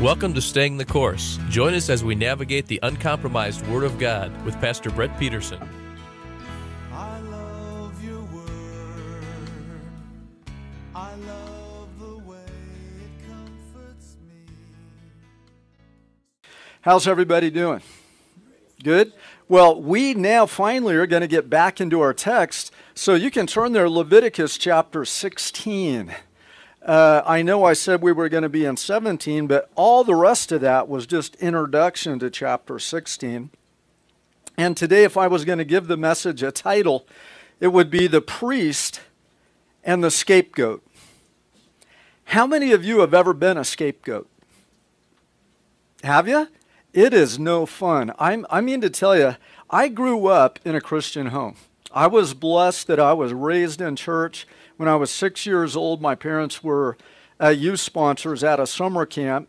Welcome to Staying the Course. Join us as we navigate the uncompromised Word of God with Pastor Brett Peterson. I love your word. I love the way it comforts me. How's everybody doing? Good? Well, we now finally are going to get back into our text, so you can turn there, Leviticus chapter 16. I know I said we were going to be in 17, but all the rest of that was just introduction to chapter 16. And today, if I was going to give the message a title, it would be The Priest and the Scapegoat. How many of you have ever been a scapegoat? Have you? It is no fun. I mean to tell you, I grew up in a Christian home. I was blessed that I was raised in church. When I was 6 years old, my parents were youth sponsors at a summer camp,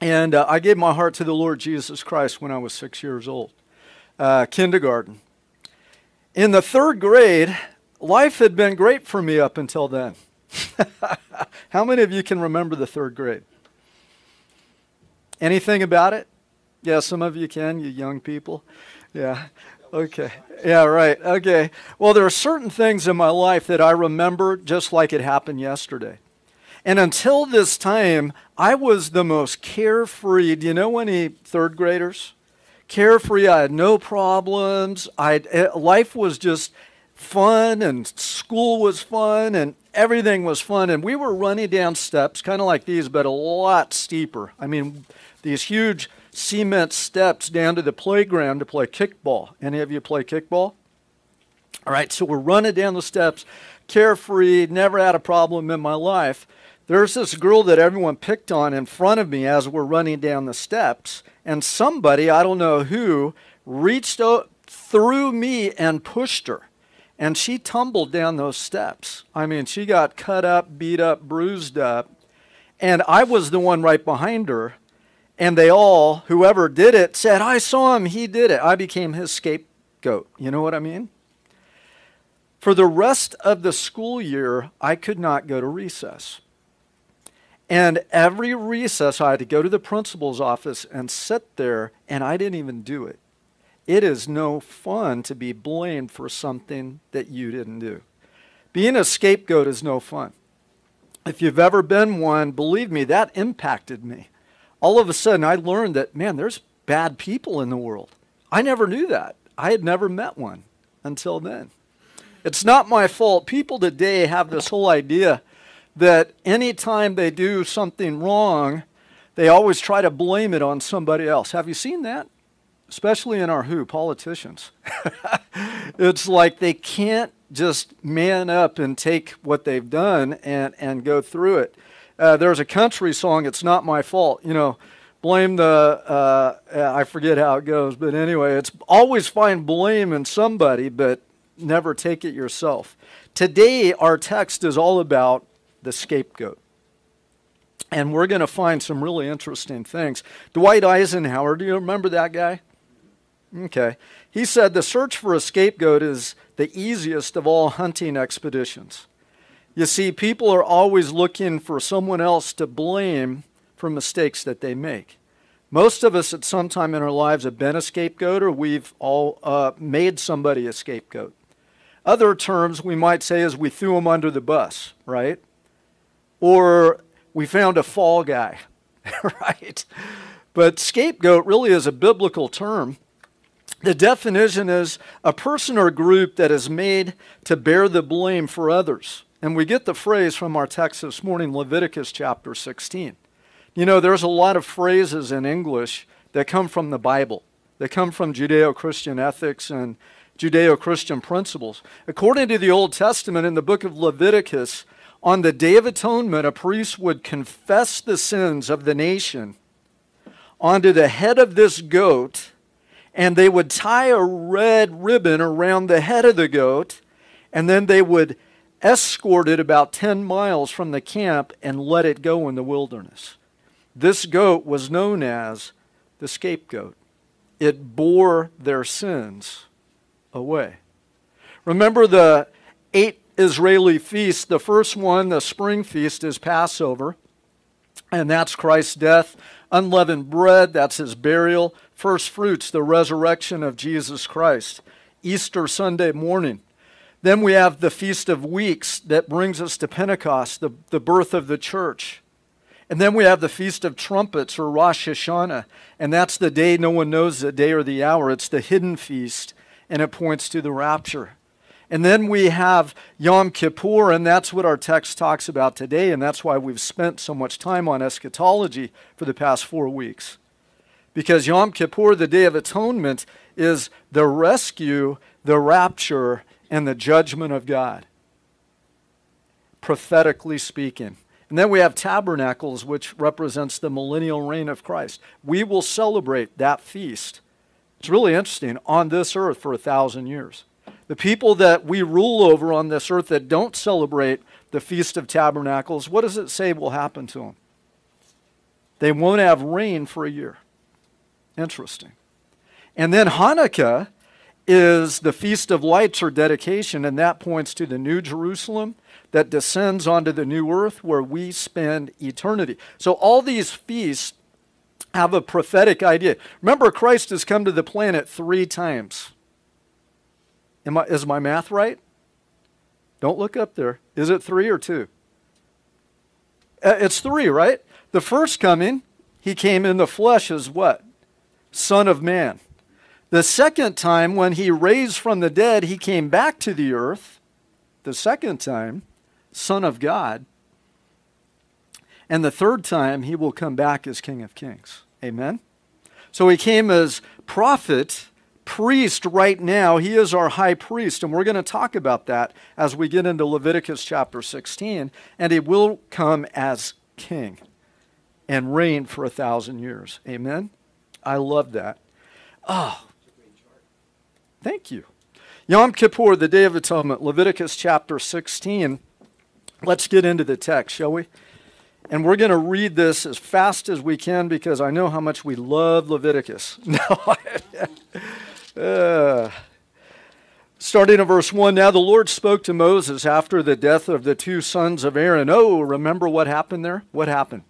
and I gave my heart to the Lord Jesus Christ when I was 6 years old, kindergarten. In the third grade, life had been great for me up until then. How many of you can remember the third grade? Anything about it? Yeah, some of you can, you young people. Yeah. Okay. Yeah, right. Okay. Well, there are certain things in my life that I remember just like it happened yesterday. And until this time, I was the most carefree. Do you know any third graders? Carefree. I had no problems. Life was just fun, and school was fun, and everything was fun. And we were running down steps, kind of like these, but a lot steeper. I mean, these huge cement steps down to the playground to play kickball. Any of you play kickball? All right, so we're running down the steps, carefree, never had a problem in my life. There's this girl that everyone picked on in front of me as we're running down the steps, and somebody, I don't know who, reached out through me and pushed her, and she tumbled down those steps. I mean, she got cut up, beat up, bruised up, and I was the one right behind her. And they all, whoever did it, said, I saw him, he did it. I became his scapegoat. You know what I mean? For the rest of the school year, I could not go to recess. And every recess, I had to go to the principal's office and sit there, and I didn't even do it. It is no fun to be blamed for something that you didn't do. Being a scapegoat is no fun. If you've ever been one, believe me, that impacted me. All of a sudden, I learned that, man, there's bad people in the world. I never knew that. I had never met one until then. It's not my fault. People today have this whole idea that anytime they do something wrong, they always try to blame it on somebody else. Have you seen that? Especially in our politicians. It's like they can't just man up and take what they've done and go through it. There's a country song, It's Not My Fault, you know, blame the, I forget how it goes, but anyway, it's always find blame in somebody, but never take it yourself. Today, our text is all about the scapegoat, and we're going to find some really interesting things. Dwight Eisenhower, do you remember that guy? Okay. He said, the search for a scapegoat is the easiest of all hunting expeditions. You see, people are always looking for someone else to blame for mistakes that they make. Most of us at some time in our lives have been a scapegoat, or we've all made somebody a scapegoat. Other terms we might say is we threw them under the bus, right? Or we found a fall guy, right? But scapegoat really is a biblical term. The definition is a person or group that is made to bear the blame for others. And we get the phrase from our text this morning, Leviticus chapter 16. You know, there's a lot of phrases in English that come from the Bible, that come from Judeo-Christian ethics and Judeo-Christian principles. According to the Old Testament, in the book of Leviticus, on the Day of Atonement, a priest would confess the sins of the nation onto the head of this goat, and they would tie a red ribbon around the head of the goat, and then they would escorted about 10 miles from the camp and let it go in the wilderness. This goat was known as the scapegoat. It bore their sins away. Remember the 8 Israeli feasts. The first one, the spring feast, is Passover. and that's Christ's death. Unleavened bread, that's his burial. First fruits, the resurrection of Jesus Christ. Easter Sunday morning. Then we have the Feast of Weeks that brings us to Pentecost, the birth of the church. And then we have the Feast of Trumpets, or Rosh Hashanah, and that's the day no one knows the day or the hour. It's the hidden feast, and it points to the rapture. And then we have Yom Kippur, and that's what our text talks about today, and that's why we've spent so much time on eschatology for the past 4 weeks. Because Yom Kippur, the Day of Atonement, is the rescue, the rapture, and the judgment of God, prophetically speaking. And then we have Tabernacles, which represents the millennial reign of Christ. We will celebrate that feast. It's really interesting, on this earth for 1,000 years. The people that we rule over on this earth that don't celebrate the Feast of Tabernacles, what does it say will happen to them? They won't have rain for a year. Interesting. And then Hanukkah is the Feast of Lights, or dedication, and that points to the New Jerusalem that descends onto the new earth where we spend eternity. So all these feasts have a prophetic idea. Remember, Christ has come to the planet 3 times. Is my math right? Don't look up there. Is it 3 or 2? It's 3, right? The first coming, he came in the flesh as what? Son of Man. The second time, when he raised from the dead, he came back to the earth. The second time, Son of God. And the third time, he will come back as King of Kings. Amen? So he came as prophet, priest right now. He is our high priest, and we're going to talk about that as we get into Leviticus chapter 16. And he will come as king and reign for 1,000 years. Amen? I love that. Oh, thank you. Yom Kippur, the Day of Atonement, Leviticus chapter 16. Let's get into the text, shall we? And we're going to read this as fast as we can because I know how much we love Leviticus. Starting in verse 1, now the Lord spoke to Moses after the death of the 2 sons of Aaron. Oh, remember what happened there? What happened?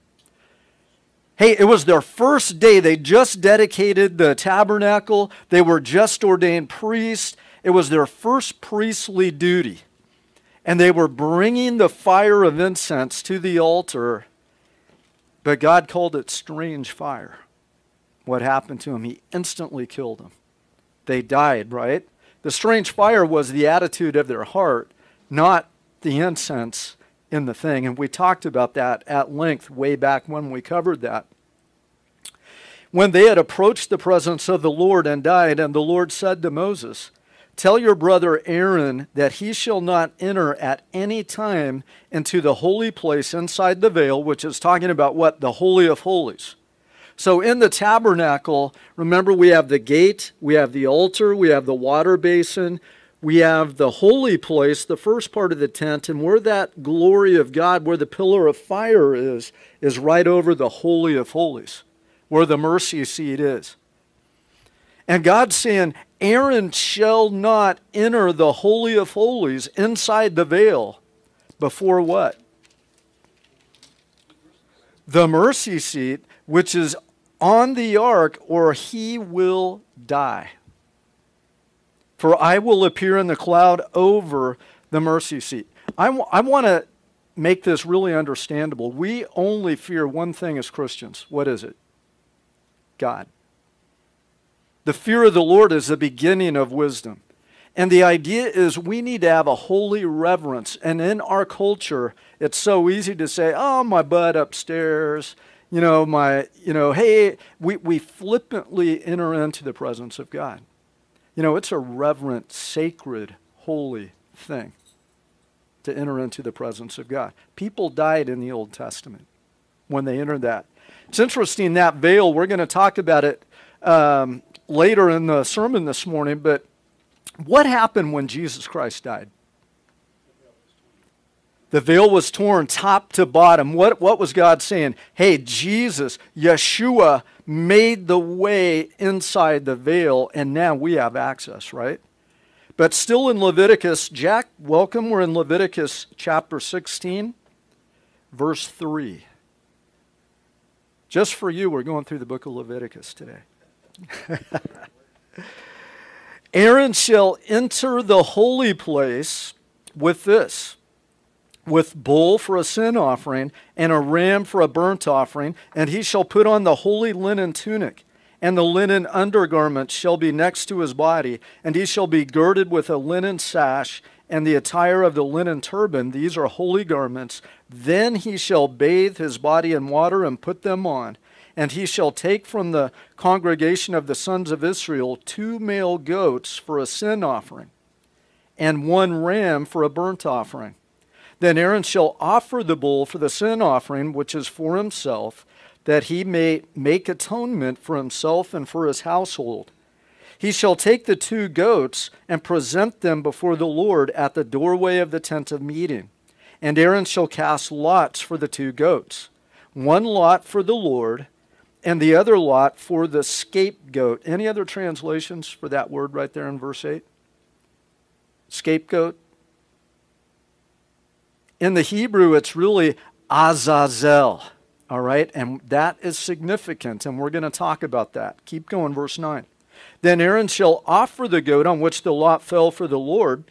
Hey, it was their first day. They just dedicated the tabernacle. They were just ordained priests. It was their first priestly duty. And they were bringing the fire of incense to the altar, but God called it strange fire. What happened to him? He instantly killed them. They died, right? The strange fire was the attitude of their heart, not the incense in the thing. And we talked about that at length way back when we covered that. When they had approached the presence of the Lord and died, and the Lord said to Moses, tell your brother Aaron that he shall not enter at any time into the holy place inside the veil, which is talking about what? The Holy of Holies. So in the tabernacle, remember, we have the gate, we have the altar, we have the water basin, we have the holy place, the first part of the tent, and where that glory of God, where the pillar of fire is right over the Holy of Holies, where the mercy seat is. And God's saying, Aaron shall not enter the Holy of Holies inside the veil before what? The mercy seat, which is on the ark, or he will die. For I will appear in the cloud over the mercy seat. I want to make this really understandable. We only fear one thing as Christians. What is it? God. The fear of the Lord is the beginning of wisdom. And the idea is we need to have a holy reverence. And in our culture, it's so easy to say, oh, my bud upstairs, hey, we flippantly enter into the presence of God. It's a reverent, sacred, holy thing to enter into the presence of God. People died in the Old Testament when they entered that. It's interesting, that veil, we're going to talk about it later in the sermon this morning, but what happened when Jesus Christ died? The veil was torn top to bottom. What was God saying? Hey, Jesus, Yeshua made the way inside the veil, and now we have access, right? But still in Leviticus, Jack, welcome. We're in Leviticus chapter 16, verse 3. Just for you, we're going through the book of Leviticus today. Aaron shall enter the holy place with this, with bull for a sin offering and a ram for a burnt offering, and he shall put on the holy linen tunic, and the linen undergarment shall be next to his body, and he shall be girded with a linen sash and the attire of the linen turban. These are holy garments. Then he shall bathe his body in water and put them on. And he shall take from the congregation of the sons of Israel 2 male goats for a sin offering, and 1 ram for a burnt offering. Then Aaron shall offer the bull for the sin offering, which is for himself, that he may make atonement for himself and for his household. He shall take the 2 goats and present them before the Lord at the doorway of the tent of meeting. And Aaron shall cast lots for the 2 goats, 1 lot for the Lord, and the other lot for the scapegoat. Any other translations for that word right there in verse 8? Scapegoat. In the Hebrew, it's really Azazel, all right? And that is significant, and we're going to talk about that. Keep going, verse 9. Then Aaron shall offer the goat on which the lot fell for the Lord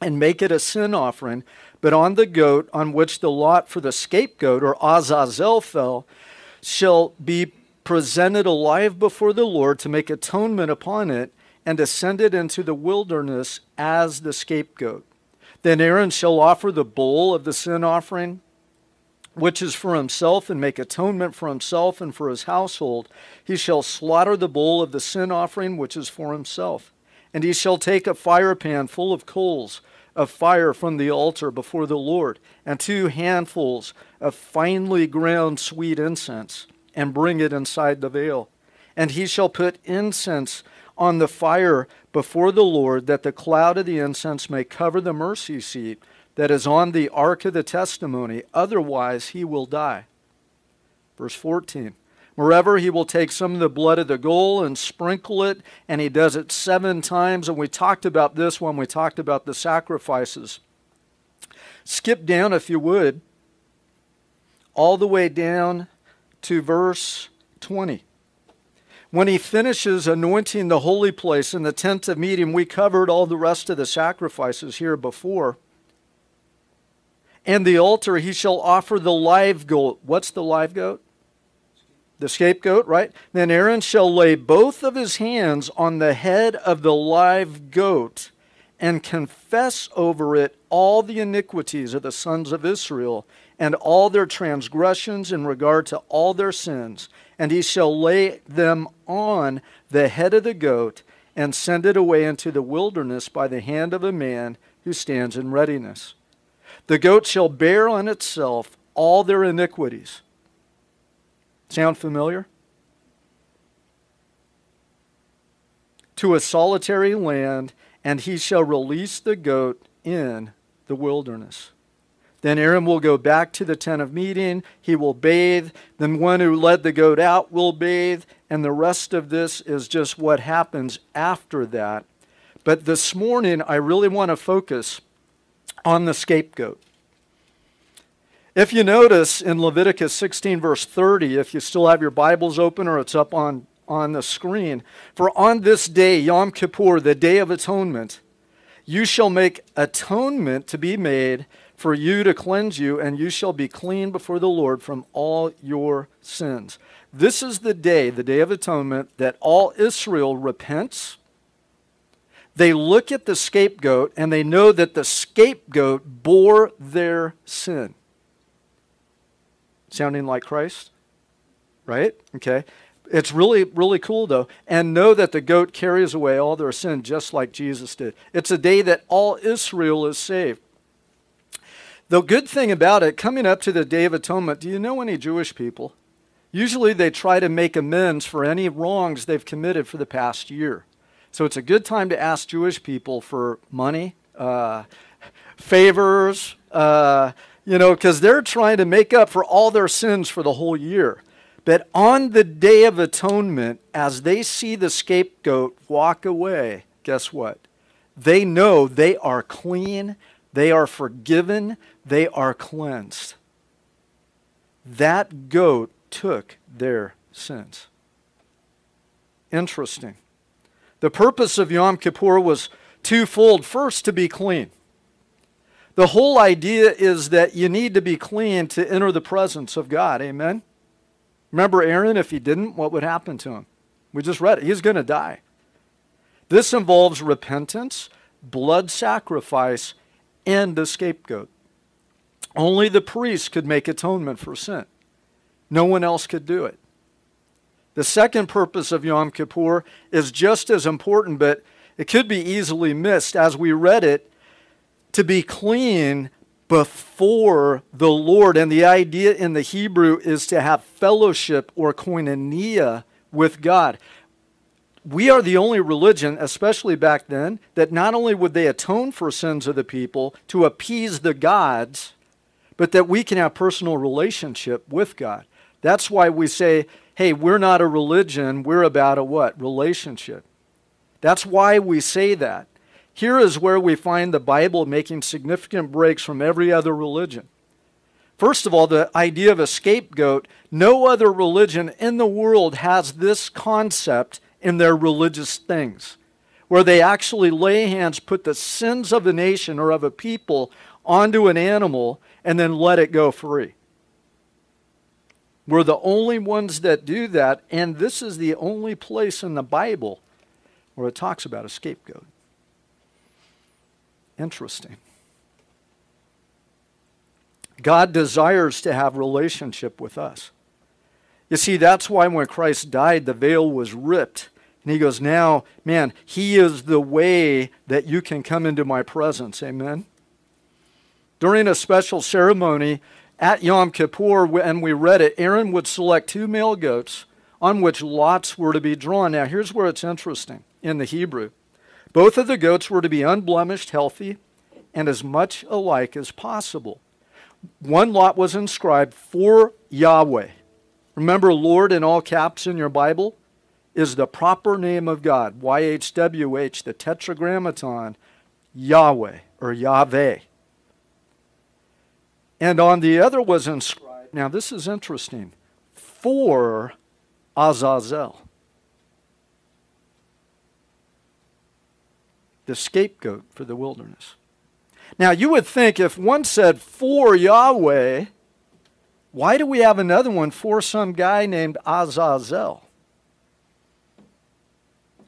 and make it a sin offering. But on the goat on which the lot for the scapegoat or Azazel fell shall be presented alive before the Lord to make atonement upon it and to send it into the wilderness as the scapegoat. Then Aaron shall offer the bull of the sin offering, which is for himself, and make atonement for himself and for his household. He shall slaughter the bull of the sin offering, which is for himself. And he shall take a fire pan full of coals of fire from the altar before the Lord, and 2 handfuls of finely ground sweet incense, and bring it inside the veil. And he shall put incense on the fire before the Lord, that the cloud of the incense may cover the mercy seat that is on the ark of the testimony, otherwise he will die. Verse 14, moreover, he will take some of the blood of the goal and sprinkle it, and he does it 7 times, and we talked about this when we talked about the sacrifices. Skip down, if you would, all the way down to verse 20. When he finishes anointing the holy place in the tent of meeting, we covered all the rest of the sacrifices here before. And the altar, he shall offer the live goat. What's the live goat? The scapegoat, right? Then Aaron shall lay both of his hands on the head of the live goat and confess over it all the iniquities of the sons of Israel and all their transgressions in regard to all their sins. And he shall lay them on the head of the goat and send it away into the wilderness by the hand of a man who stands in readiness. The goat shall bear on itself all their iniquities. Sound familiar? To a solitary land, and he shall release the goat in the wilderness. Then Aaron will go back to the tent of meeting. He will bathe. Then one who led the goat out will bathe. And the rest of this is just what happens after that. But this morning, I really want to focus on the scapegoat. If you notice in Leviticus 16 verse 30, if you still have your Bibles open or it's up on the screen, for on this day, Yom Kippur, the Day of Atonement, you shall make atonement to be made for you to cleanse you, and you shall be clean before the Lord from all your sins. This is the Day of Atonement, that all Israel repents. They look at the scapegoat and they know that the scapegoat bore their sin. Sounding like Christ, right? Okay. It's really, really cool though. And know that the goat carries away all their sin just like Jesus did. It's a day that all Israel is saved. The good thing about it, coming up to the Day of Atonement, do you know any Jewish people? Usually they try to make amends for any wrongs they've committed for the past year. So it's a good time to ask Jewish people for money, favors, you know, because they're trying to make up for all their sins for the whole year. But on the Day of Atonement, as they see the scapegoat walk away, guess what? They know they are clean, they are forgiven, they are cleansed. That goat took their sins. Interesting. The purpose of Yom Kippur was twofold. First, to be clean. The whole idea is that you need to be clean to enter the presence of God. Amen? Remember Aaron, if he didn't, what would happen to him? We just read it. He's going to die. This involves repentance, blood sacrifice, and the scapegoat. Only the priest could make atonement for sin. No one else could do it. The second purpose of Yom Kippur is just as important, but it could be easily missed. As we read it, to be clean before the Lord. And the idea in the Hebrew is to have fellowship or koinonia with God. We are the only religion, especially back then, that not only would they atone for sins of the people to appease the gods, but that we can have personal relationship with God. That's why we say, hey, we're not a religion, we're about a what? Relationship. That's why we say that. Here is where we find the Bible making significant breaks from every other religion. First of all, the idea of a scapegoat. No other religion in the world has this concept in their religious things, where they actually lay hands, put the sins of a nation or of a people onto an animal, and then let it go free. We're the only ones that do that, and this is the only place in the Bible where it talks about a scapegoat. Interesting. God desires to have relationship with us. You see, that's why when Christ died, the veil was ripped. And he goes, now, man, he is the way that you can come into my presence. Amen? During a special ceremony at Yom Kippur, and we read it, Aaron would select two male goats on which lots were to be drawn. Now, here's where it's interesting in the Hebrew. Both of the goats were to be unblemished, healthy, and as much alike as possible. One lot was inscribed for Yahweh. Remember, Lord in all caps in your Bible is the proper name of God. YHWH, the Tetragrammaton, Yahweh or Yahweh. And on the other was inscribed, now this is interesting, for Azazel, the scapegoat for the wilderness. Now, you would think if one said for Yahweh, why do we have another one for some guy named Azazel?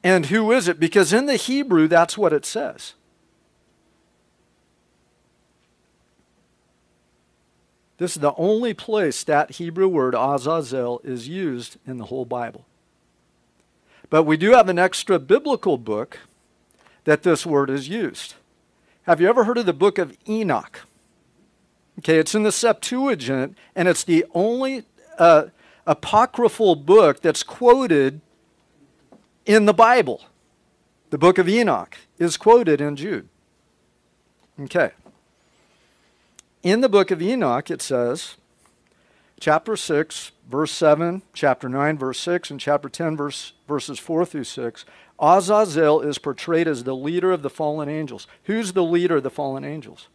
And who is it? Because in the Hebrew, that's what it says. This is the only place that Hebrew word Azazel is used in the whole Bible. But we do have an extra biblical book that this word is used. Have you ever heard of the book of Enoch? Okay, it's in the Septuagint, and it's the only apocryphal book that's quoted in the Bible. The book of Enoch is quoted in Jude. Okay. In the book of Enoch, it says, chapter 6, verse 7, chapter 9, verse 6, and chapter 10, verses 4 through 6, Azazel is portrayed as the leader of the fallen angels. Who's the leader of the fallen angels?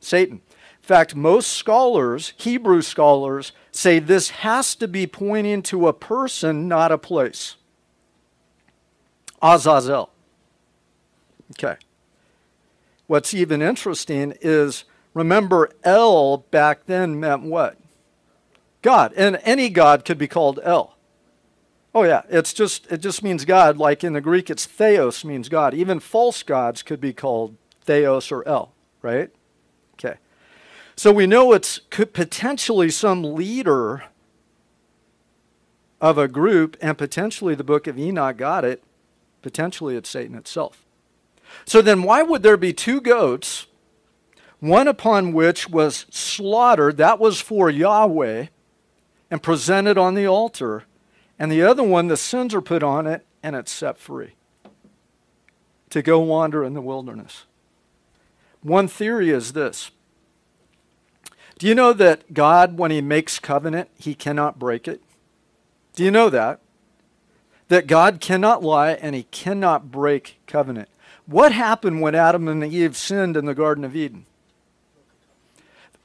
Satan. In fact, most scholars, Hebrew scholars, say this has to be pointing to a person, not a place. Azazel. Okay. What's even interesting is, remember, El back then meant what? God. And any God could be called El. Oh yeah, it just means God. Like in the Greek, it's theos means God. Even false gods could be called theos or El, right? Okay. So we know it's could potentially some leader of a group, and potentially the book of Enoch got it. Potentially it's Satan itself. So then why would there be two goats, one upon which was slaughtered, that was for Yahweh, and presented on the altar, and the other one, the sins are put on it, and it's set free to go wander in the wilderness? One theory is this. Do you know that God, when he makes covenant, he cannot break it? Do you know that? That God cannot lie and he cannot break covenant. What happened when Adam and Eve sinned in the Garden of Eden?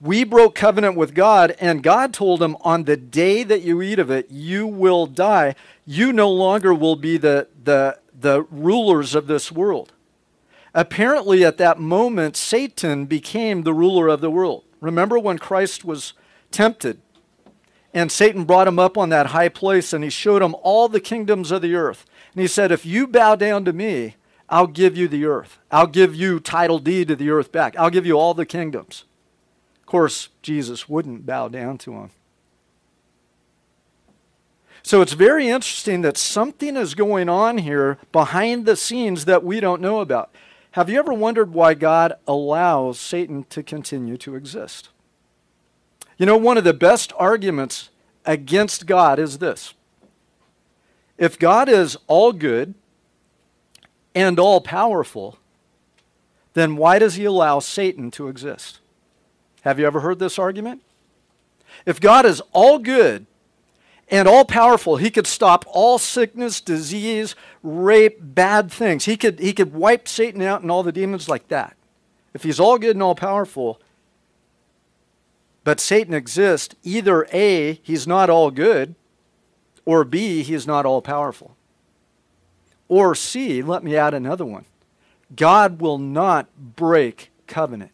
We broke covenant with God, and God told him, on the day that you eat of it, you will die. You no longer will be the rulers of this world. Apparently, at that moment, Satan became the ruler of the world. Remember when Christ was tempted, and Satan brought him up on that high place, and he showed him all the kingdoms of the earth. And he said, if you bow down to me, I'll give you the earth. I'll give you title deed to the earth back. I'll give you all the kingdoms. Of course, Jesus wouldn't bow down to him. So it's very interesting that something is going on here behind the scenes that we don't know about. Have you ever wondered why God allows Satan to continue to exist? You know, one of the best arguments against God is this. If God is all good and all powerful, then why does he allow Satan to exist? Have you ever heard this argument? If God is all good and all powerful, he could stop all sickness, disease, rape, bad things. He could wipe Satan out and all the demons like that. If he's all good and all powerful, but Satan exists, either A, he's not all good, or B, he is not all-powerful. Or C, let me add another one. God will not break covenant.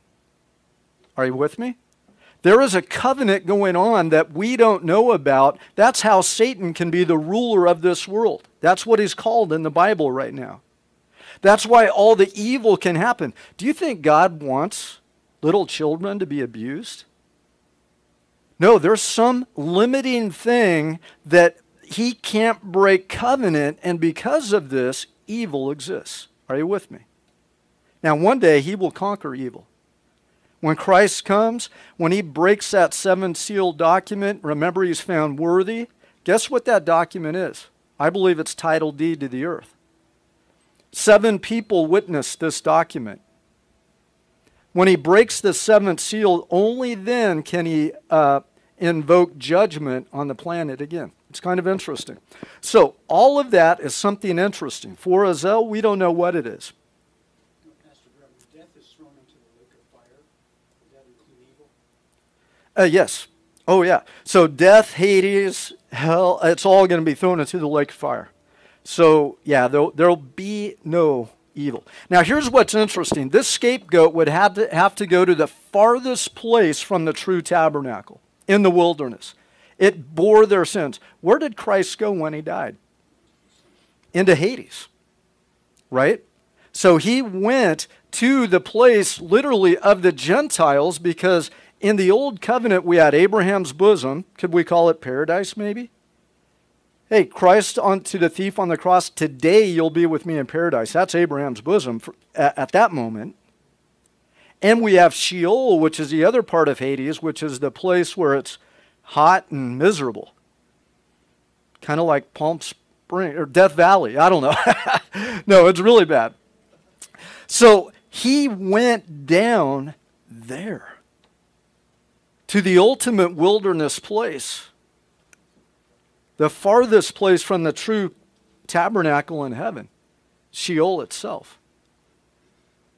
Are you with me? There is a covenant going on that we don't know about. That's how Satan can be the ruler of this world. That's what he's called in the Bible right now. That's why all the evil can happen. Do you think God wants little children to be abused? No, there's some limiting thing that he can't break covenant, and because of this, evil exists. Are you with me? Now, one day, he will conquer evil. When Christ comes, when he breaks that seven-seal document, remember he's found worthy. Guess what that document is? I believe it's title deed to the earth. 7 people witnessed this document. When he breaks the seventh seal, only then can he invoke judgment on the planet again. It's kind of interesting. So all of that is something interesting. For Azazel, we don't know what it is. No, Pastor Brett, death is thrown into the lake of fire. Does that include evil? Yes. Oh, yeah. So death, Hades, hell, it's all going to be thrown into the lake of fire. So, yeah, there'll be no evil. Now, here's what's interesting. This scapegoat would have to go to the farthest place from the true tabernacle, in the wilderness. It bore their sins. Where did Christ go when he died? Into Hades, right? So he went to the place literally of the Gentiles, because in the old covenant we had Abraham's bosom. Could we call it paradise maybe? Hey, Christ unto the thief on the cross, today you'll be with me in paradise. That's Abraham's bosom at that moment. And we have Sheol, which is the other part of Hades, which is the place where it's hot and miserable, kind of like Palm Spring or Death Valley. I don't know. No, it's really bad. So he went down there to the ultimate wilderness place, the farthest place from the true tabernacle in heaven, Sheol itself.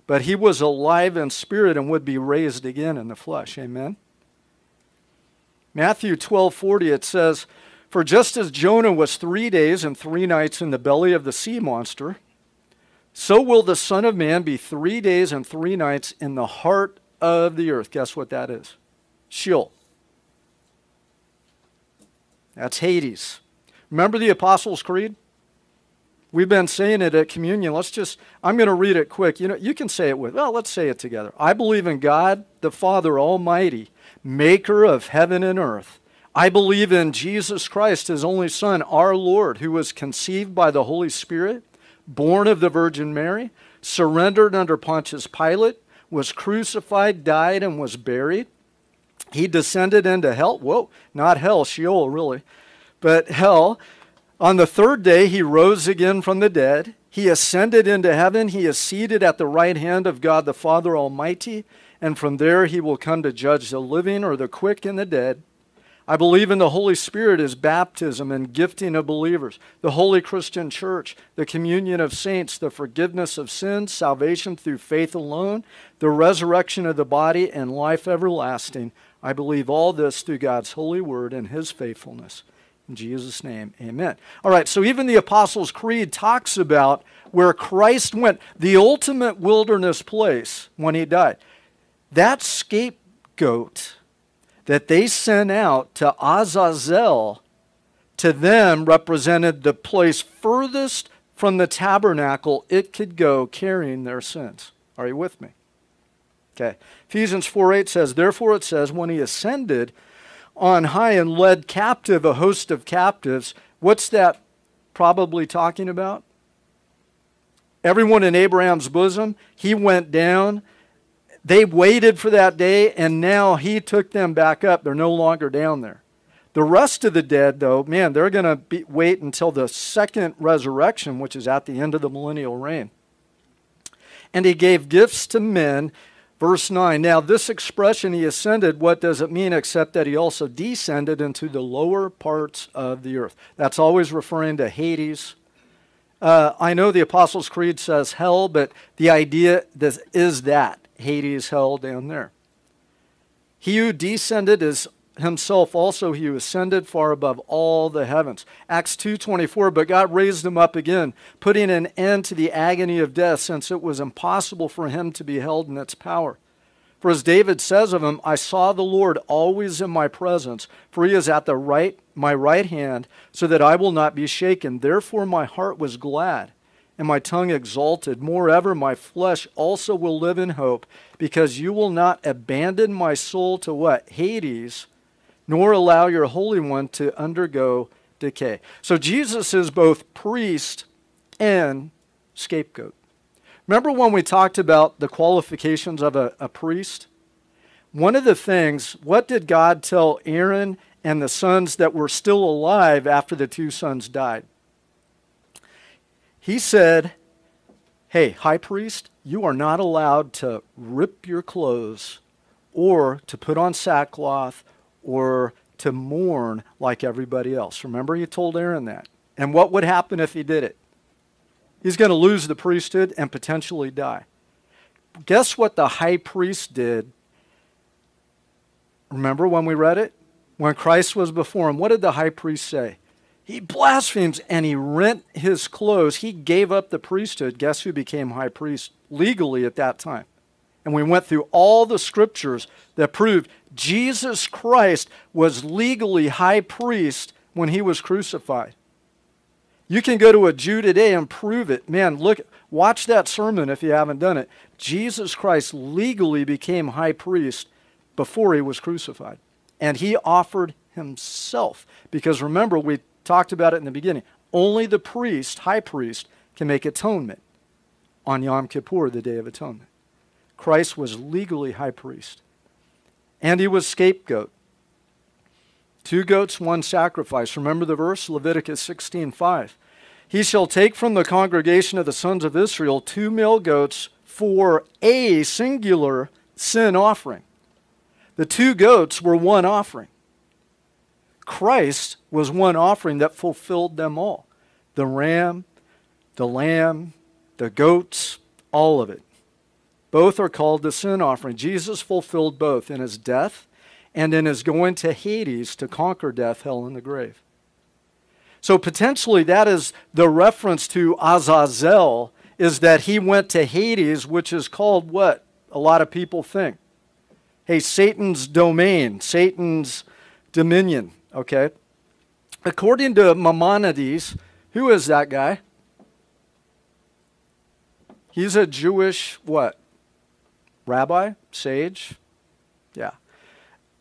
But he was alive in spirit and would be raised again in the flesh. Amen. Matthew 12:40, it says, for just as Jonah was 3 days and 3 nights in the belly of the sea monster, so will the Son of Man be 3 days and 3 nights in the heart of the earth. Guess what that is? Sheol. That's Hades. Remember the Apostles' Creed? We've been saying it at communion. I'm going to read it quick. You know, you can say it let's say it together. I believe in God, the Father Almighty, maker of heaven and earth. I believe in Jesus Christ, his only Son, our Lord, who was conceived by the Holy Spirit, born of the Virgin Mary, surrendered under Pontius Pilate, was crucified, died, and was buried. He descended into hell. Whoa, not hell, Sheol, really, but hell. On the 3rd day, he rose again from the dead. He ascended into heaven. He is seated at the right hand of God the Father Almighty. And from there he will come to judge the living, or the quick and the dead. I believe in the Holy Spirit as baptism and gifting of believers, the Holy Christian Church, the communion of saints, the forgiveness of sins, salvation through faith alone, the resurrection of the body, and life everlasting. I believe all this through God's holy word and his faithfulness. In Jesus' name, amen. All right, so even the Apostles' Creed talks about where Christ went, the ultimate wilderness place when he died. That scapegoat that they sent out to Azazel, to them represented the place furthest from the tabernacle it could go carrying their sins. Are you with me? Okay. Ephesians 4:8 says, therefore it says, when he ascended on high and led captive a host of captives, what's that probably talking about? Everyone in Abraham's bosom, he went down. They waited for that day, and now he took them back up. They're no longer down there. The rest of the dead, though, man, they're going to wait until the second resurrection, which is at the end of the millennial reign. And he gave gifts to men, verse 9. Now, this expression, he ascended, what does it mean except that he also descended into the lower parts of the earth? That's always referring to Hades. I know the Apostles' Creed says hell, but the idea is that. Hades, hell, down there. He who descended is himself also he who ascended far above all the heavens. Acts 2:24, but God raised him up again, putting an end to the agony of death, since it was impossible for him to be held in its power. For as David says of him, I saw the Lord always in my presence, for he is at the my right hand, so that I will not be shaken. Therefore my heart was glad, and my tongue exalted. Moreover, my flesh also will live in hope, because you will not abandon my soul to what? Hades, nor allow your Holy One to undergo decay. So Jesus is both priest and scapegoat. Remember when we talked about the qualifications of a priest? One of the things, what did God tell Aaron and the sons that were still alive after the two sons died? He said, hey, high priest, you are not allowed to rip your clothes or to put on sackcloth or to mourn like everybody else. Remember, he told Aaron that. And what would happen if he did it? He's going to lose the priesthood and potentially die. Guess what the high priest did? Remember when we read it? When Christ was before him, what did the high priest say? He blasphemes and he rent his clothes. He gave up the priesthood. Guess who became high priest legally at that time? And we went through all the scriptures that proved Jesus Christ was legally high priest when he was crucified. You can go to a Jew today and prove it. Man, look, watch that sermon if you haven't done it. Jesus Christ legally became high priest before he was crucified. And he offered himself. Because remember, we talked about it in the beginning. Only the priest, high priest, can make atonement on Yom Kippur, the Day of Atonement. Christ was legally high priest. And he was scapegoat. Two goats, one sacrifice. Remember the verse, Leviticus 16:5. He shall take from the congregation of the sons of Israel 2 male goats for a singular sin offering. The 2 goats were one offering. Christ was one offering that fulfilled them all. The ram, the lamb, the goats, all of it. Both are called the sin offering. Jesus fulfilled both in his death and in his going to Hades to conquer death, hell, and the grave. So potentially that is the reference to Azazel, is that he went to Hades, which is called what? A lot of people think. Hey, Satan's domain, Satan's dominion. Okay, according to Maimonides, who is that guy? He's a Jewish what? Rabbi? Sage? Yeah.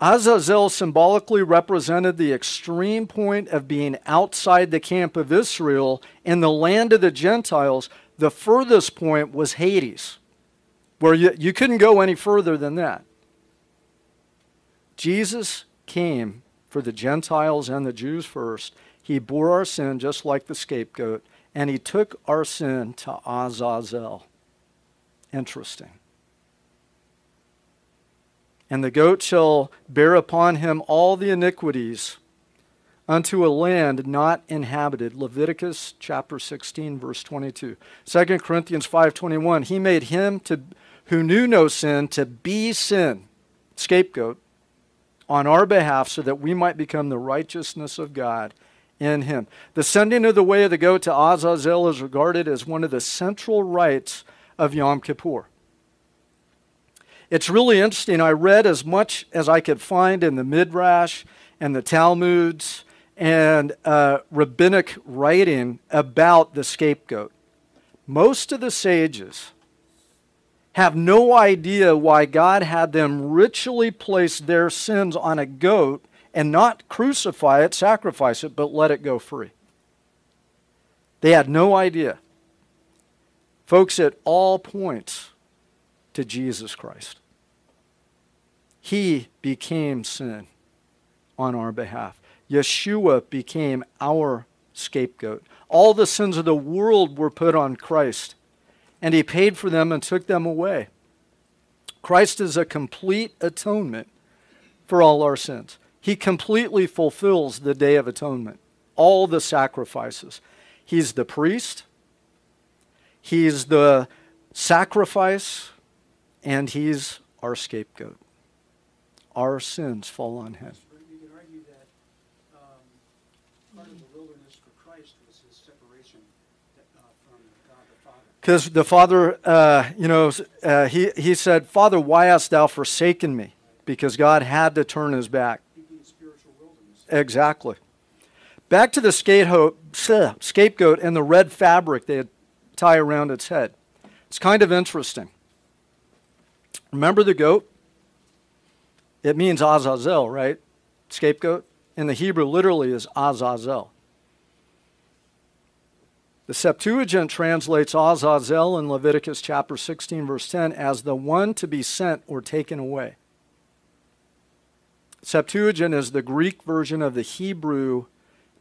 Azazel symbolically represented the extreme point of being outside the camp of Israel in the land of the Gentiles. The furthest point was Hades, where you couldn't go any further than that. Jesus came for the Gentiles and the Jews first. He bore our sin just like the scapegoat, and he took our sin to Azazel. Interesting. and the goat shall bear upon him all the iniquities unto a land not inhabited. Leviticus chapter 16, verse 22. 2 Corinthians 5:21, he made him who knew no sin to be sin, scapegoat, on our behalf so that we might become the righteousness of God in him. The sending of the way of the goat to Azazel is regarded as one of the central rites of Yom Kippur. It's really interesting. I read as much as I could find in the Midrash and the Talmuds and rabbinic writing about the scapegoat. Most of the sages have no idea why God had them ritually place their sins on a goat and not crucify it, sacrifice it, but let it go free. They had no idea. Folks, it all points to Jesus Christ. He became sin on our behalf. Yeshua became our scapegoat. All the sins of the world were put on Christ, and he paid for them and took them away. Christ is a complete atonement for all our sins. He completely fulfills the Day of Atonement, all the sacrifices. He's the priest, he's the sacrifice, and he's our scapegoat. Our sins fall on him. Because the Father, he said, Father, why hast thou forsaken me? Because God had to turn his back. Exactly. Back to the scapegoat and the red fabric they tie around its head. It's kind of interesting. Remember the goat? It means Azazel, right? Scapegoat. In the Hebrew, literally, is Azazel. The Septuagint translates Azazel in Leviticus chapter 16, verse 10, as the one to be sent or taken away. Septuagint is the Greek version of the Hebrew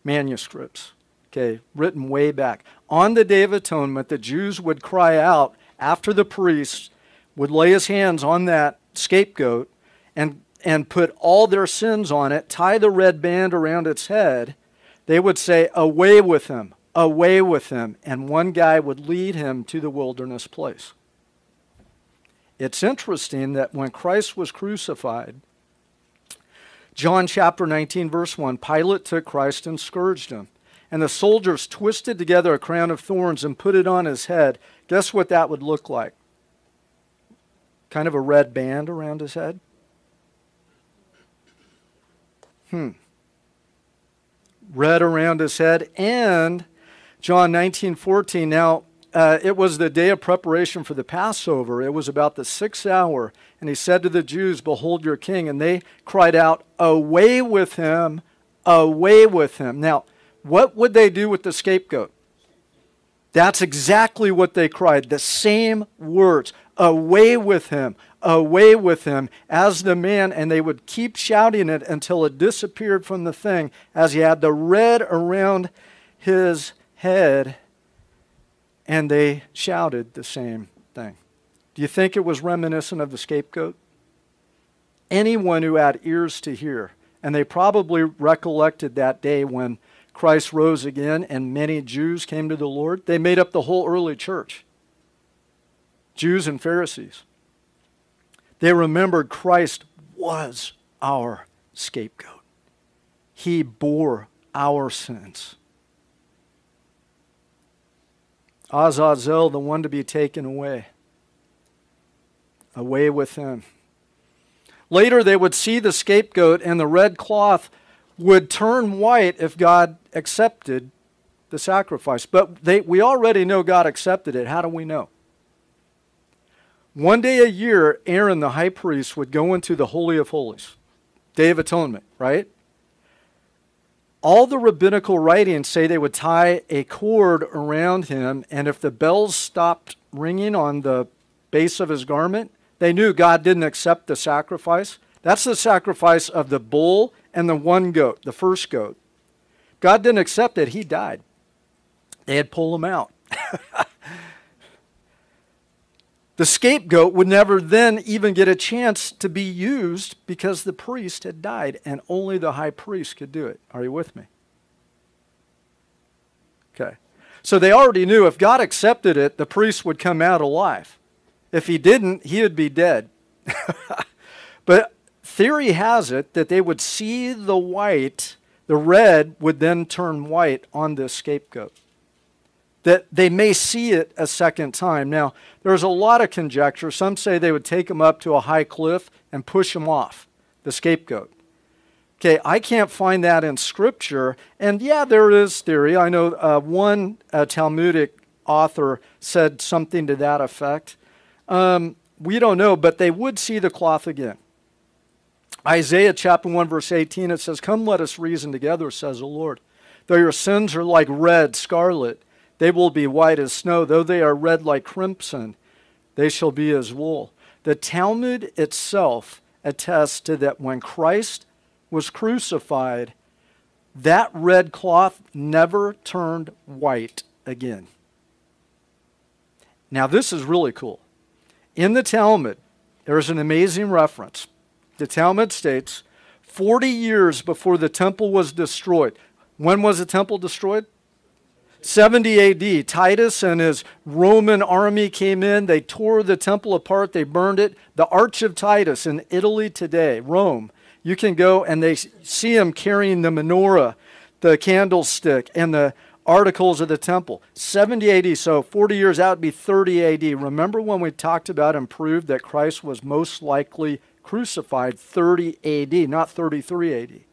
manuscripts, okay, written way back. On the Day of Atonement, the Jews would cry out after the priest would lay his hands on that scapegoat and put all their sins on it, tie the red band around its head. They would say, away with him. Away with him, and one guy would lead him to the wilderness place. It's interesting that when Christ was crucified, John chapter 19, verse 1, Pilate took Christ and scourged him, and the soldiers twisted together a crown of thorns and put it on his head. Guess what that would look like? Kind of a red band around his head? Red around his head, and John 19:14. Now, it was the day of preparation for the Passover. It was about the sixth hour. And he said to the Jews, behold your king. And they cried out, away with him, away with him. Now, what would they do with the scapegoat? That's exactly what they cried. The same words, away with him, as the man. And they would keep shouting it until it disappeared from the thing as he had the red around his head. And they shouted the same thing. Do you think it was reminiscent of the scapegoat? Anyone who had ears to hear, and they probably recollected that day when Christ rose again and many Jews came to the Lord. They made up the whole early church, Jews and Pharisees. They remembered Christ was our scapegoat. He bore our sins. Azazel, the one to be taken away. Away with him. Later, they would see the scapegoat, and the red cloth would turn white if God accepted the sacrifice. But we already know God accepted it. How do we know? One day a year, Aaron, the high priest, would go into the Holy of Holies. Day of Atonement, right? All the rabbinical writings say they would tie a cord around him, and if the bells stopped ringing on the base of his garment, they knew God didn't accept the sacrifice. That's the sacrifice of the bull and the one goat, the first goat. God didn't accept it. He died. They had pulled him out. The scapegoat would never then even get a chance to be used because the priest had died, and only the high priest could do it. Are you with me? Okay. So they already knew if God accepted it, the priest would come out alive. If he didn't, he would be dead. But theory has it that they would see the white, the red would then turn white on this scapegoat. That they may see it a second time. Now, there's a lot of conjecture. Some say they would take him up to a high cliff and push him off, the scapegoat. Okay, I can't find that in Scripture. And yeah, there is theory. I know one Talmudic author said something to that effect. We don't know, but they would see the cloth again. Isaiah chapter 1, verse 18, it says, "Come, let us reason together, says the Lord. Though your sins are like red, scarlet, they will be white as snow. Though they are red like crimson, they shall be as wool." The Talmud itself attests to that when Christ was crucified, that red cloth never turned white again. Now, this is really cool. In the Talmud, there's an amazing reference. The Talmud states, 40 years before the temple was destroyed. When was the temple destroyed? 70 A.D. Titus and his Roman army came in. They tore the temple apart. They burned it. The Arch of Titus in Italy today, Rome, you can go and they see him carrying the menorah, the candlestick, and the articles of the temple. 70 A.D., so 40 years out would be 30 A.D. Remember when we talked about and proved that Christ was most likely crucified 30 A.D., not 33 A.D.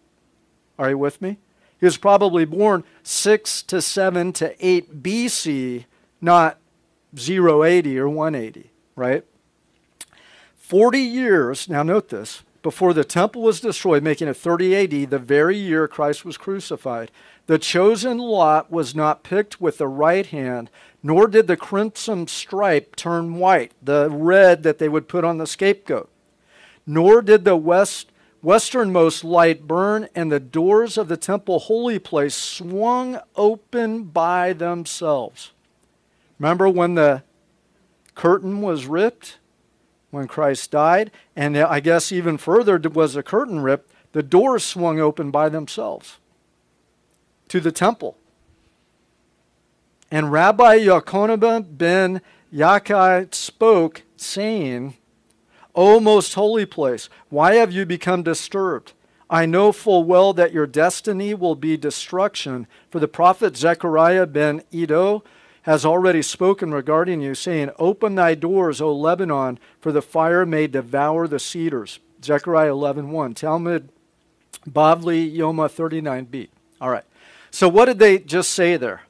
Are you with me? He was probably born 6 to 7 to 8 B.C., not 080 or 180, right? 40 years, now note this, before the temple was destroyed, making it 30 A.D., the very year Christ was crucified. The chosen lot was not picked with the right hand, nor did the crimson stripe turn white, the red that they would put on the scapegoat. Nor did the westernmost light burn, and the doors of the temple holy place swung open by themselves. Remember when the curtain was ripped, when Christ died? And I guess even further was the curtain ripped, the doors swung open by themselves to the temple. And Rabbi Yochanan ben Zakkai spoke, saying, "O most holy place, why have you become disturbed? I know full well that your destiny will be destruction, for the prophet Zechariah ben Edo has already spoken regarding you, saying, 'Open thy doors, O Lebanon, for the fire may devour the cedars.'" Zechariah 11:1, Talmud, Bavli Yoma 39b. All right. So what did they just say there?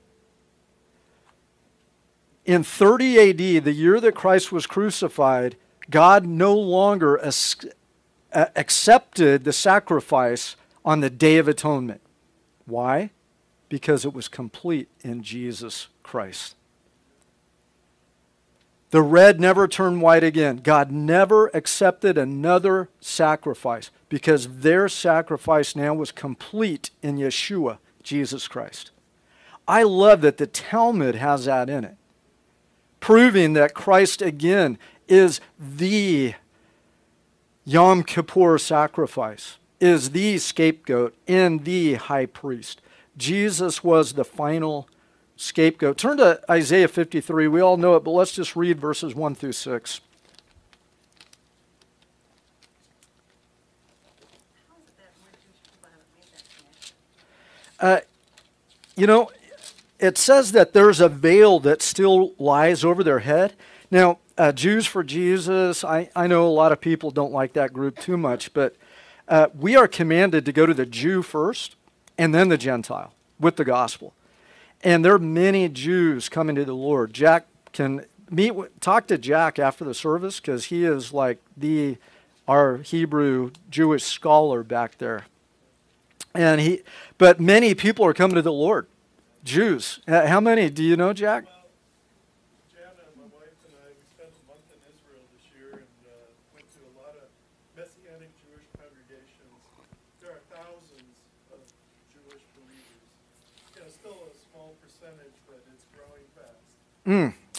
In 30 A.D., the year that Christ was crucified, God no longer accepted the sacrifice on the Day of Atonement. Why? Because it was complete in Jesus Christ. The red never turned white again. God never accepted another sacrifice because their sacrifice now was complete in Yeshua, Jesus Christ. I love that the Talmud has that in it, proving that Christ again is the Yom Kippur sacrifice, is the scapegoat and the high priest. Jesus was the final scapegoat. Turn to Isaiah 53. We all know it, but let's just read verses 1 through 6. You know, it says that there's a veil that still lies over their head. Now, Jews for Jesus, I know a lot of people don't like that group too much, but we are commanded to go to the Jew first and then the Gentile with the gospel. And there are many Jews coming to the Lord. Jack can talk to Jack after the service because he is like our Hebrew Jewish scholar back there. And but many people are coming to the Lord, Jews. How many do you know, Jack?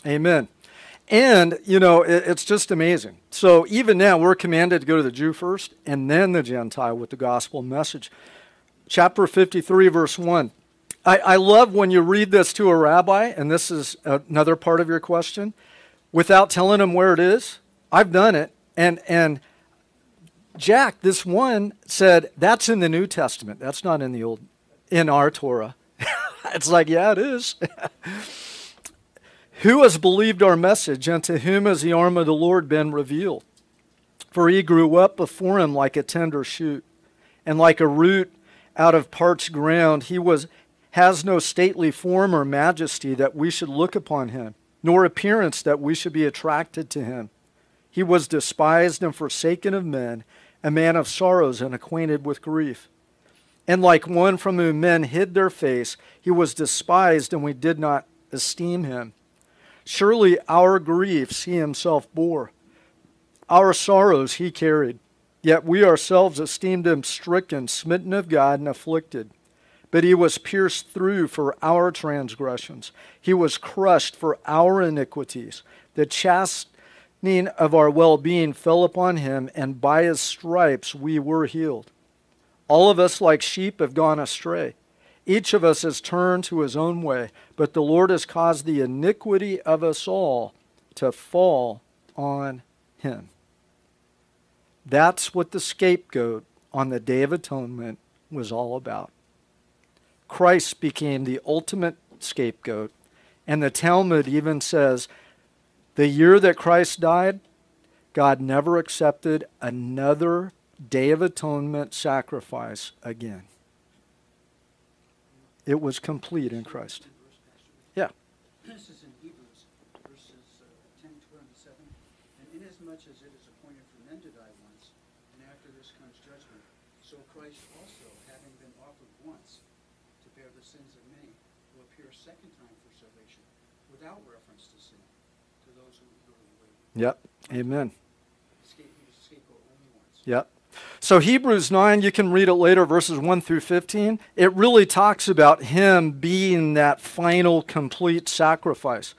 Amen. And, you know, it's just amazing. So even now, we're commanded to go to the Jew first and then the Gentile with the gospel message. Chapter 53, verse 1. I love when you read this to a rabbi, and this is another part of your question, without telling him where it is. I've done it. And Jack, this one, said, that's in the New Testament. That's not in the Old, in our Torah. It's like, yeah, it is. Who has believed our message, and to whom has the arm of the Lord been revealed? For he grew up before him like a tender shoot, and like a root out of parched ground. He has no stately form or majesty that we should look upon him, nor appearance that we should be attracted to him. He was despised and forsaken of men, a man of sorrows and acquainted with grief. And like one from whom men hid their face, he was despised, and we did not esteem him. Surely our griefs he himself bore, our sorrows he carried. Yet we ourselves esteemed him stricken, smitten of God, and afflicted. But he was pierced through for our transgressions. He was crushed for our iniquities. The chastening of our well-being fell upon him, and by his stripes we were healed. All of us like sheep have gone astray. Each of us has turned to his own way, but the Lord has caused the iniquity of us all to fall on him. That's what the scapegoat on the Day of Atonement was all about. Christ became the ultimate scapegoat, and the Talmud even says, the year that Christ died, God never accepted another Day of Atonement sacrifice again. It was complete in Christ. Yeah. This is in Hebrews, verses 10:27. And inasmuch as it is appointed for men to die once, and after this comes judgment, so Christ also, having been offered once to bear the sins of many, will appear a second time for salvation, without reference to sin, to those who eagerly wait. Yep. Amen. Scapegoat only once. Yep. So Hebrews 9, you can read it later, verses 1 through 15. It really talks about him being that final, complete sacrifice,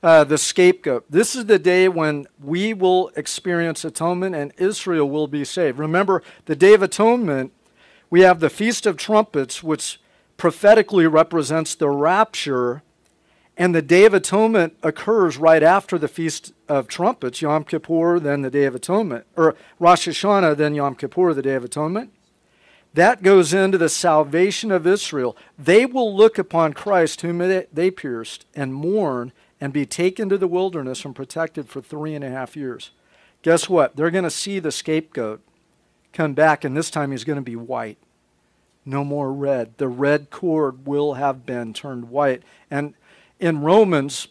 the scapegoat. This is the day when we will experience atonement and Israel will be saved. Remember, the Day of Atonement, we have the Feast of Trumpets, which prophetically represents the rapture, and the Day of Atonement occurs right after the Feast of Trumpets, Yom Kippur, then the Day of Atonement, or Rosh Hashanah, then Yom Kippur, the Day of Atonement. That goes into the salvation of Israel. They will look upon Christ, whom they pierced, and mourn, and be taken to the wilderness and protected for 3.5 years. Guess what? They're going to see the scapegoat come back, and this time he's going to be white. No more red. The red cord will have been turned white. And in Romans,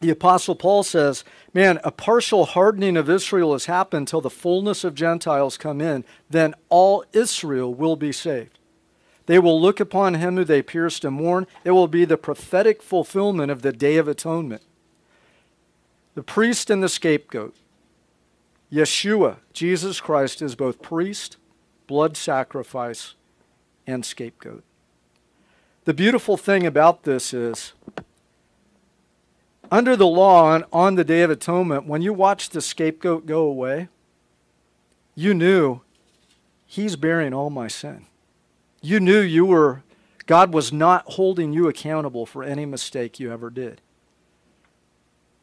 the Apostle Paul says, man, a partial hardening of Israel has happened till the fullness of Gentiles come in. Then all Israel will be saved. They will look upon him who they pierced and mourn. It will be the prophetic fulfillment of the Day of Atonement. The priest and the scapegoat. Yeshua, Jesus Christ, is both priest, blood sacrifice, and scapegoat. The beautiful thing about this is, under the law, on the Day of Atonement, when you watched the scapegoat go away, you knew he's bearing all my sin. You knew God was not holding you accountable for any mistake you ever did.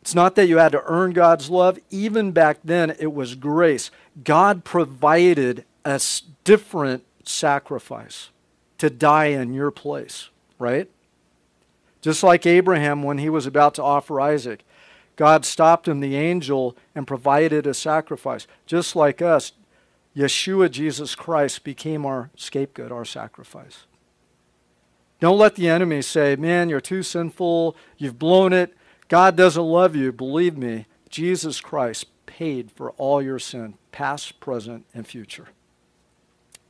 It's not that you had to earn God's love. Even back then, it was grace. God provided a different sacrifice to die in your place, right? Just like Abraham, when he was about to offer Isaac, God stopped him, the angel, and provided a sacrifice. Just like us, Yeshua, Jesus Christ, became our scapegoat, our sacrifice. Don't let the enemy say, man, you're too sinful, you've blown it, God doesn't love you. Believe me, Jesus Christ paid for all your sin, past, present, and future.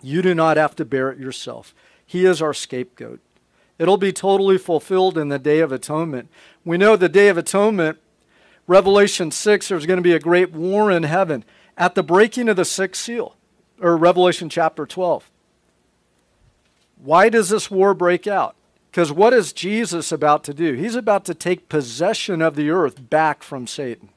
You do not have to bear it yourself. He is our scapegoat. It'll be totally fulfilled in the Day of Atonement. We know the Day of Atonement, Revelation 6, there's going to be a great war in heaven at the breaking of the sixth seal, or Revelation chapter 12. Why does this war break out? Because what is Jesus about to do? He's about to take possession of the earth back from Satan.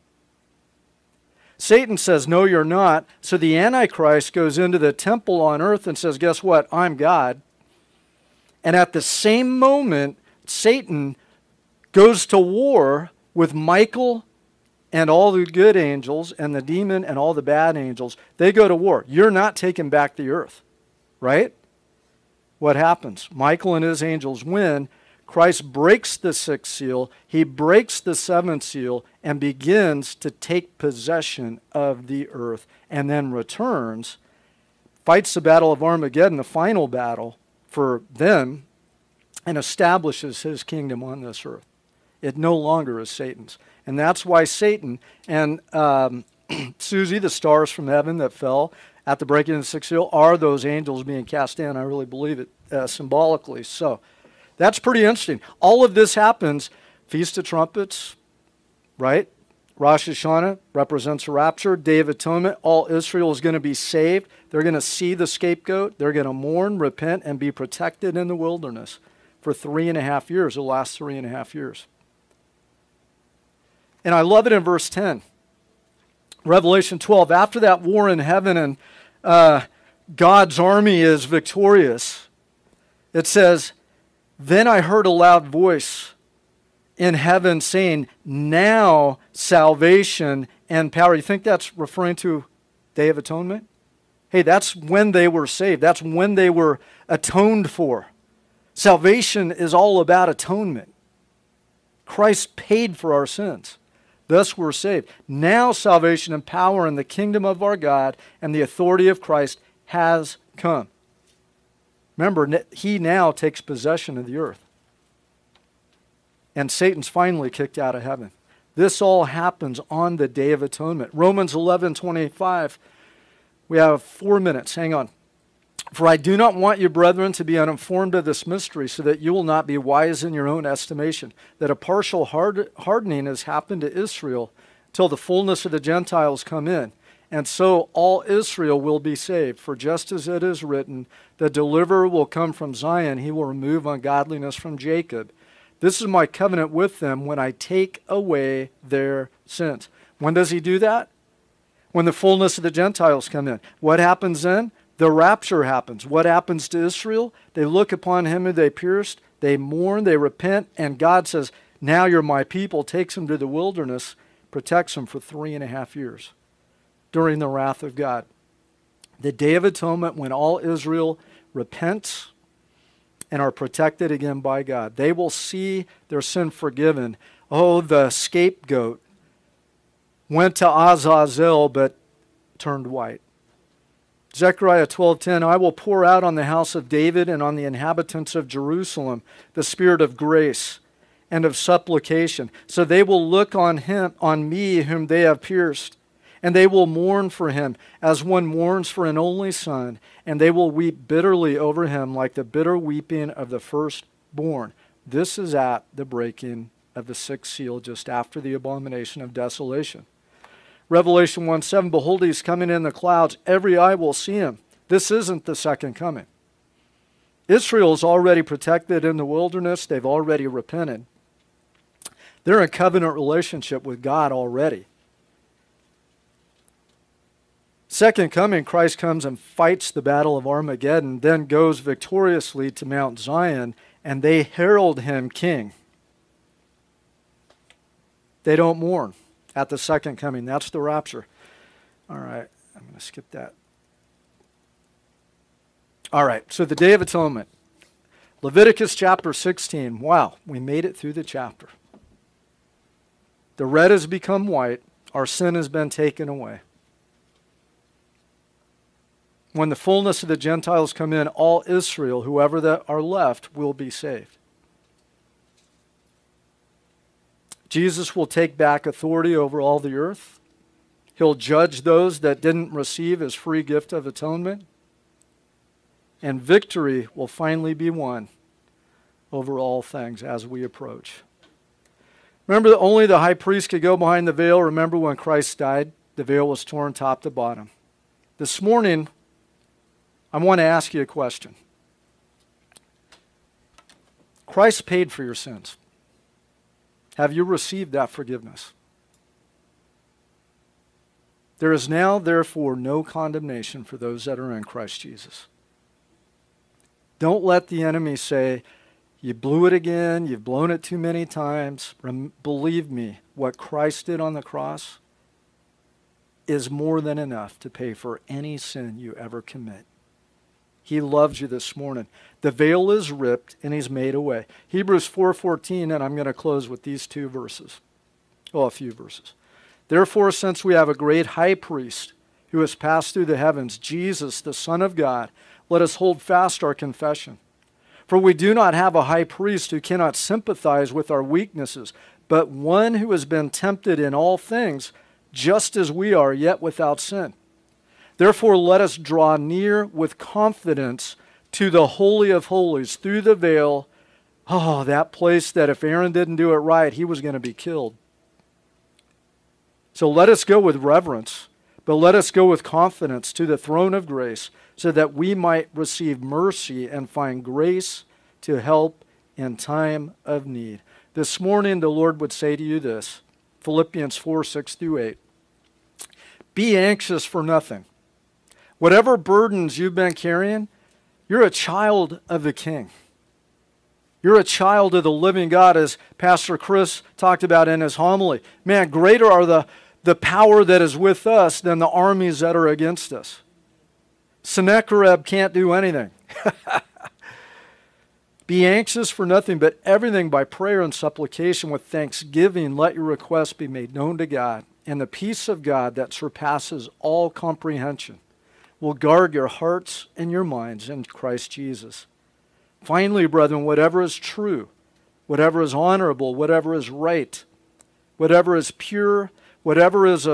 Satan says, no, you're not. So the Antichrist goes into the temple on earth and says, guess what? I'm God. And at the same moment, Satan goes to war with Michael and all the good angels and the demon and all the bad angels. They go to war. You're not taking back the earth, right? What happens? Michael and his angels win. Christ breaks the sixth seal. He breaks the seventh seal and begins to take possession of the earth and then returns, fights the battle of Armageddon, the final battle for them, and establishes his kingdom on this earth. It no longer is Satan's. And that's why Satan and Susie, the stars from heaven that fell at the breaking of the sixth seal, are those angels being cast down. I really believe it symbolically. So that's pretty interesting. All of this happens. Feast of Trumpets, right? Rosh Hashanah represents a rapture. Day of Atonement. All Israel is going to be saved. They're going to see the scapegoat. They're going to mourn, repent, and be protected in the wilderness for 3.5 years, the last 3.5 years. And I love it in verse 10. Revelation 12. After that war in heaven and God's army is victorious, it says, then I heard a loud voice in heaven saying, now salvation and power. You think that's referring to Day of Atonement? Hey, that's when they were saved. That's when they were atoned for. Salvation is all about atonement. Christ paid for our sins. Thus we're saved. Now salvation and power in the kingdom of our God and the authority of Christ has come. Remember, he now takes possession of the earth. And Satan's finally kicked out of heaven. This all happens on the Day of Atonement. Romans 11:25. We have 4 minutes. Hang on. For I do not want you, brethren, to be uninformed of this mystery, so that you will not be wise in your own estimation, that a partial hardening has happened to Israel till the fullness of the Gentiles come in. And so all Israel will be saved. For just as it is written, the deliverer will come from Zion. He will remove ungodliness from Jacob. This is my covenant with them when I take away their sins. When does he do that? When the fullness of the Gentiles come in. What happens then? The rapture happens. What happens to Israel? They look upon him who they pierced. They mourn. They repent. And God says, now you're my people. Takes them to the wilderness. Protects them for 3.5 years. During the wrath of God. The Day of Atonement when all Israel repents and are protected again by God. They will see their sin forgiven. Oh, the scapegoat went to Azazel but turned white. Zechariah 12:10, I will pour out on the house of David and on the inhabitants of Jerusalem the spirit of grace and of supplication. So they will look on him, on me whom they have pierced. And they will mourn for him as one mourns for an only son, and they will weep bitterly over him like the bitter weeping of the firstborn. This is at the breaking of the sixth seal, just after the abomination of desolation. Revelation 1:7, behold, he is coming in the clouds. Every eye will see him. This isn't the second coming. Israel is already protected in the wilderness. They've already repented. They're in a covenant relationship with God already. Second coming, Christ comes and fights the battle of Armageddon, then goes victoriously to Mount Zion, and they herald him king. They don't mourn at the second coming. That's the rapture. All right, I'm going to skip that. All right, so the Day of Atonement. Leviticus chapter 16. Wow, we made it through the chapter. The red has become white. Our sin has been taken away. When the fullness of the Gentiles come in, all Israel, whoever that are left, will be saved. Jesus will take back authority over all the earth. He'll judge those that didn't receive his free gift of atonement. And victory will finally be won over all things as we approach. Remember that only the high priest could go behind the veil. Remember when Christ died, the veil was torn top to bottom. This morning, I want to ask you a question. Christ paid for your sins. Have you received that forgiveness? There is now, therefore, no condemnation for those that are in Christ Jesus. Don't let the enemy say, you blew it again, you've blown it too many times. Believe me, what Christ did on the cross is more than enough to pay for any sin you ever commit. He loves you this morning. The veil is ripped and he's made a way. Hebrews 4:14, and I'm going to close with these two verses. Well, a few verses. Therefore, since we have a great high priest who has passed through the heavens, Jesus, the Son of God, let us hold fast our confession. For we do not have a high priest who cannot sympathize with our weaknesses, but one who has been tempted in all things, just as we are, yet without sin. Therefore, let us draw near with confidence to the Holy of Holies through the veil. Oh, that place that if Aaron didn't do it right, he was going to be killed. So let us go with reverence, but let us go with confidence to the throne of grace, so that we might receive mercy and find grace to help in time of need. This morning, the Lord would say to you this, Philippians 4:6-8. Be anxious for nothing. Whatever burdens you've been carrying, you're a child of the King. You're a child of the living God, as Pastor Chris talked about in his homily. Man, greater are the power that is with us than the armies that are against us. Sennacherib can't do anything. Be anxious for nothing, but everything by prayer and supplication with thanksgiving. Let your requests be made known to God, and the peace of God that surpasses all comprehension will guard your hearts and your minds in Christ Jesus. Finally, brethren, whatever is true, whatever is honorable, whatever is right, whatever is pure, whatever is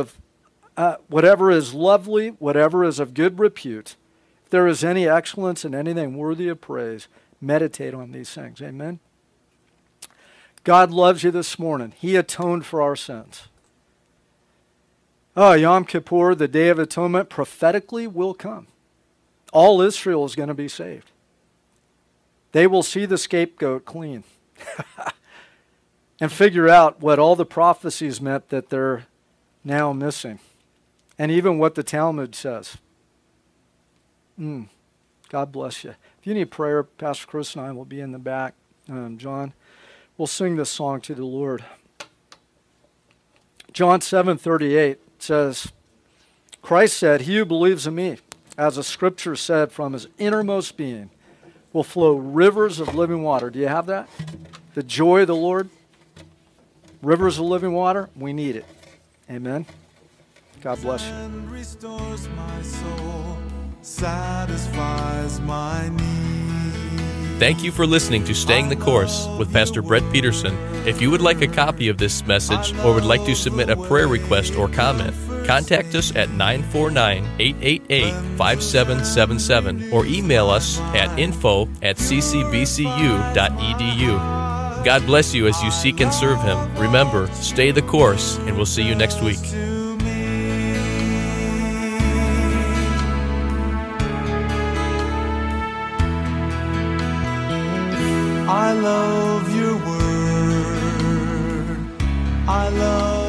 lovely, whatever is of good repute, if there is any excellence and anything worthy of praise, meditate on these things. Amen? God loves you this morning. He atoned for our sins. Oh, Yom Kippur, the Day of Atonement, prophetically will come. All Israel is going to be saved. They will see the scapegoat clean and figure out what all the prophecies meant that they're now missing. And even what the Talmud says. God bless you. If you need prayer, Pastor Chris and I will be in the back. John, we'll sing this song to the Lord. John 7:38 says, Christ said, he who believes in me, as the scripture said, from his innermost being will flow rivers of living water. Do you have that? The joy of the Lord, rivers of living water, we need it. Amen. God bless you. And restores my soul, satisfies my need. Thank you for listening to Staying the Course with Pastor Brett Peterson. If you would like a copy of this message or would like to submit a prayer request or comment, contact us at 949-888-5777 or email us at info@ccbcu.edu. God bless you as you seek and serve Him. Remember, stay the course, and we'll see you next week. I love your word. I love